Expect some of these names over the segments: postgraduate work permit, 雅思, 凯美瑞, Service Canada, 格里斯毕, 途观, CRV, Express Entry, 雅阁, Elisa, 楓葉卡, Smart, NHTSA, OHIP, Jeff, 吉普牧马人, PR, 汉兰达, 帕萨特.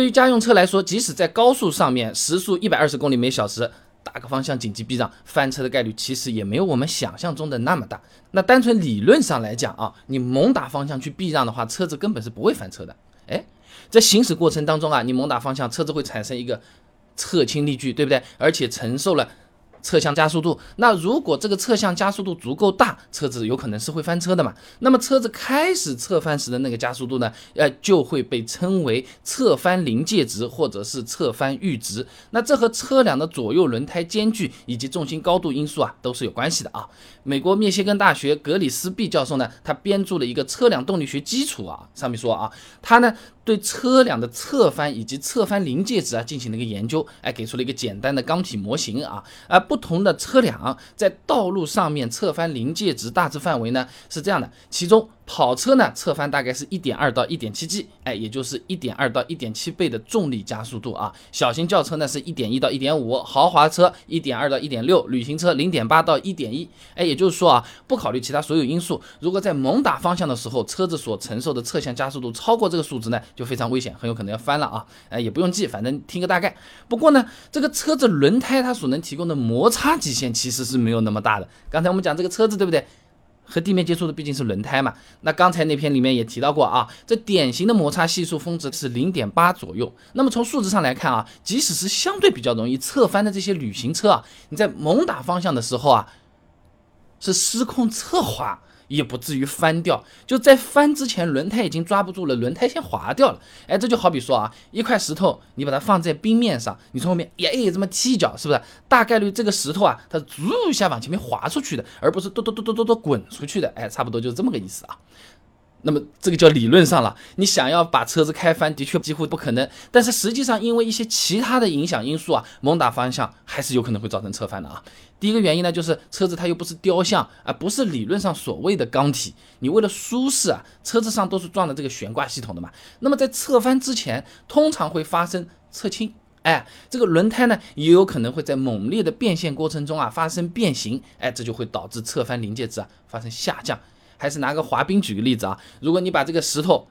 对于家用车来说，即使在高速上面时速120公里每小时，打个方向紧急避让，翻车的概率其实也没有我们想象中的那么大。那单纯理论上来讲啊，你猛打方向去避让的话，车子根本是不会翻车的。哎，在行驶过程当中啊，你猛打方向，车子会产生一个侧倾力矩，对不对？而且承受了侧向加速度，那如果这个侧向加速度足够大，车子有可能是会翻车的嘛。那么车子开始侧翻时的那个加速度呢，就会被称为侧翻临界值或者是侧翻阈值。那这和车辆的左右轮胎间距以及重心高度因素啊都是有关系的啊。美国密歇根大学格里斯毕教授呢，他编著了一个车辆动力学基础啊，上面说啊，他呢对车辆的侧翻以及侧翻临界值啊进行了一个研究，给出了一个简单的钢体模型啊。不同的车辆在道路上面侧翻临界值大致范围呢是这样的，其中跑车呢侧翻大概是 1.2 到 1.7G， 也就是 1.2 到 1.7 倍的重力加速度啊。小型轿车呢是 1.1 到 1.5， 豪华车 1.2 到 1.6， 旅行车 0.8 到 1.1， 也就是说啊，不考虑其他所有因素，如果在猛打方向的时候，车子所承受的侧向加速度超过这个数值呢，就非常危险，很有可能要翻了啊。也不用记，反正听个大概。不过呢，这个车子轮胎它所能提供的摩擦极限其实是没有那么大的。刚才我们讲这个车子，对不对？和地面接触的毕竟是轮胎嘛，那刚才那篇里面也提到过啊，这典型的摩擦系数峰值是 0.8 左右。那么从数值上来看啊，即使是相对比较容易侧翻的这些旅行车啊，你在猛打方向的时候啊，是失控侧滑也不至于翻掉，就在翻之前轮胎已经抓不住了，轮胎先滑掉了。这就好比说啊，一块石头你把它放在冰面上，你从后面这么踢一脚，是不是大概率这个石头啊它嗖一下往前面滑出去的，而不是嘟嘟嘟嘟嘟嘟滚出去的。差不多就是这么个意思啊。那么这个叫理论上了，你想要把车子开翻的确几乎不可能，但是实际上因为一些其他的影响因素啊，猛打方向还是有可能会造成侧翻的啊。第一个原因呢，就是车子它又不是雕像啊，不是理论上所谓的钢体，你为了舒适啊，车子上都是装了这个悬挂系统的嘛。那么在侧翻之前，通常会发生侧倾。这个轮胎呢也有可能会在猛烈的变线过程中啊发生变形，这就会导致侧翻临界值啊发生下降。还是拿个滑冰举个例子啊，如果你把这个石头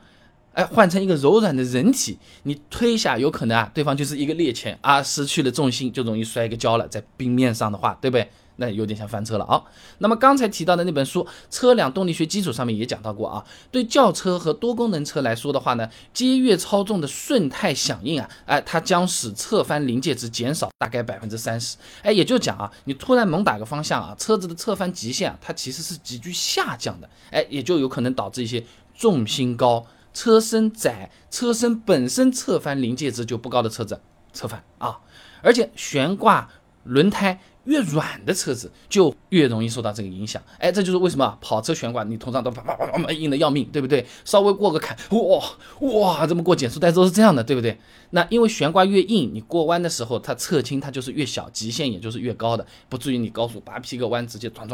换成一个柔软的人体，你推下有可能啊对方就是一个趔趄啊，失去了重心就容易摔个跤了，在冰面上的话，对不对？那有点像翻车了啊。那么刚才提到的那本书《车辆动力学基础》上面也讲到过啊，对轿车和多功能车来说的话呢，接跃操纵的顺态响应啊，它将使侧翻临界值减少大概 30%。也就讲啊，你突然猛打个方向啊，车子的侧翻极限啊，它其实是急剧下降的，也就有可能导致一些重心高、车身窄、车身本身侧翻临界值就不高的车子侧翻啊。而且悬挂轮胎越软的车子就越容易受到这个影响，这就是为什么跑车悬挂你通常都硬的要命，对不对？稍微过个坎，哇，这么过减速带都是这样的，对不对？那因为悬挂越硬，你过弯的时候它侧倾它就是越小，极限也就是越高的，不至于你高速拔劈个弯直接撞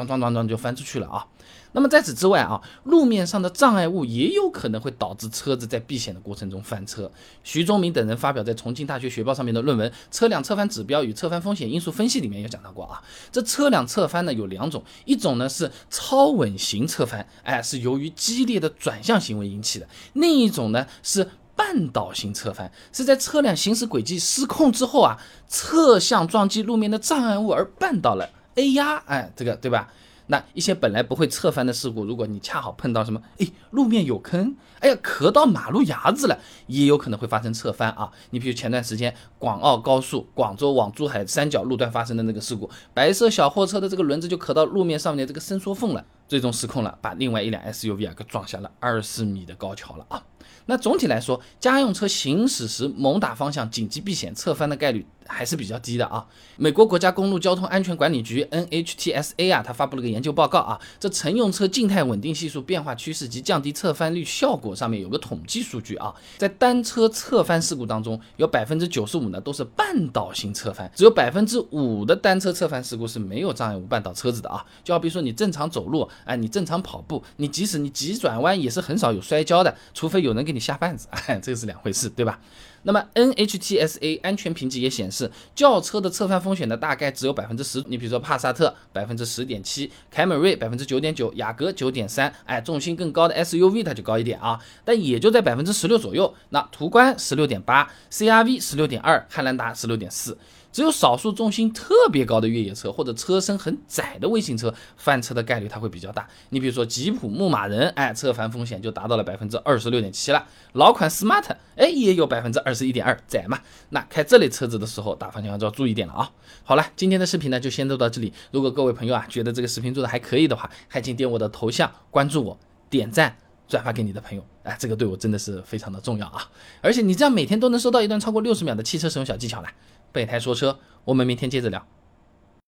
就翻出去了啊。那么在此之外啊，路面上的障碍物也有可能会导致车子在避险的过程中翻车。徐忠明等人发表在重庆大学学报上面的论文《车辆侧翻指标与侧翻风险因素分析》里面也讲到过啊，这车辆侧翻呢有两种，一种呢是超稳型侧翻，是由于激烈的转向行为引起的；另一种呢是半倒型侧翻，是在车辆行驶轨迹失控之后啊，侧向撞击路面的障碍物而绊倒了 A 压，这个对吧？那一些本来不会侧翻的事故，如果你恰好碰到什么，路面有坑，磕到马路牙子了，也有可能会发生侧翻啊。你比如前段时间广澳高速广州往珠海三角路段发生的那个事故，白色小货车的这个轮子就磕到路面上面的这个伸缩缝了，最终失控了，把另外一辆 SUV 给撞下了20米的高桥了啊。那总体来说，家用车行驶时猛打方向、紧急避险、侧翻的概率还是比较低的啊。美国国家公路交通安全管理局 NHTSA 啊，它发布了个研究报告啊，这乘用车静态稳定系数变化趋势及降低侧翻率效果上面有个统计数据啊，在单车侧翻事故当中，有 95% 呢都是绊倒型侧翻，只有 5% 的单车侧翻事故是没有障碍物绊倒车子的啊。就好比说你正常走路，你正常跑步，你即使你急转弯也是很少有摔跤的，除非有人给你下绊子，这是两回事，对吧？那么 NHTSA 安全评级也显示示，轿车的侧翻风险呢大概只有 10%， 你比如说帕萨特 10.7%， 凯美瑞 9.9%， 雅阁 9.3%， 重心更高的 SUV 它就高一点啊，但也就在 16% 左右。那途观 16.8%， CRV 16.2%， 汉兰达 16.4%。只有少数重心特别高的越野车或者车身很窄的微型车，翻车的概率它会比较大。你比如说吉普牧马人，侧翻风险就达到了 26.7% 了。老款 Smart 也有 21.2%， 窄嘛。那开这类车子的时候，大方向要注意点了啊。好了，今天的视频呢就先录到这里。如果各位朋友觉得这个视频做的还可以的话，还请点我的头像关注我，点赞。转发给你的朋友，这个对我真的是非常的重要啊！而且你这样每天都能收到一段超过60秒的汽车使用小技巧了。备胎说车，我们明天接着聊。